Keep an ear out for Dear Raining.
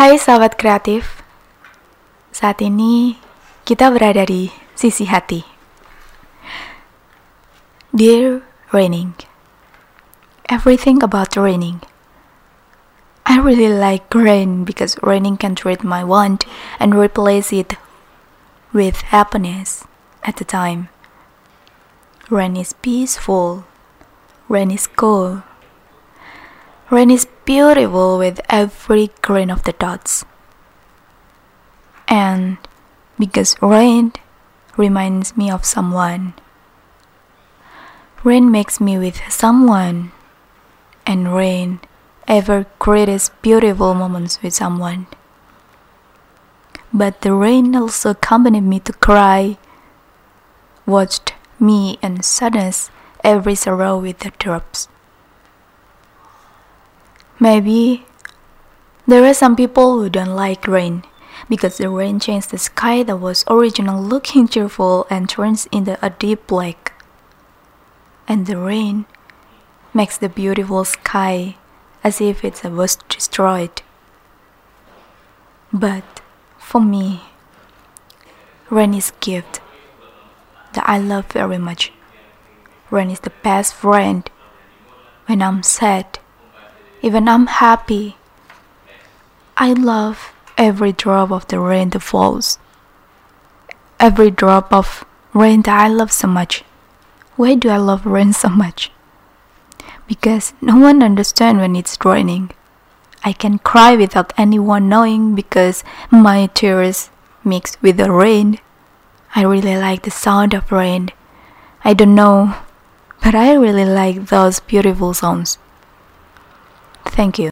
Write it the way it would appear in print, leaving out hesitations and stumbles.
Hai sahabat kreatif, saat ini kita berada di sisi hati. Dear Raining, everything about raining. I really like rain because raining can treat my want and replace it with happiness at the time. Rain is peaceful, rain is cool. Rain is beautiful with every grain of the dots. And because rain reminds me of someone. Rain makes me with someone. And rain ever creates beautiful moments with someone. But the rain also accompanied me to cry, watched me in sadness, every sorrow with the drops. Maybe there are some people who don't like rain because the rain changed the sky that was originally looking cheerful and turns into a deep black. And the rain makes the beautiful sky as if it was destroyed. But for me, rain is a gift that I love very much. Rain is the best friend when I'm sad. Even I'm happy. I love every drop of the rain that falls. Every drop of rain that I love so much. Why do I love rain so much? Because no one understands when it's raining. I can cry without anyone knowing because my tears mix with the rain. I really like the sound of rain. I don't know, but I really like those beautiful sounds. Thank you.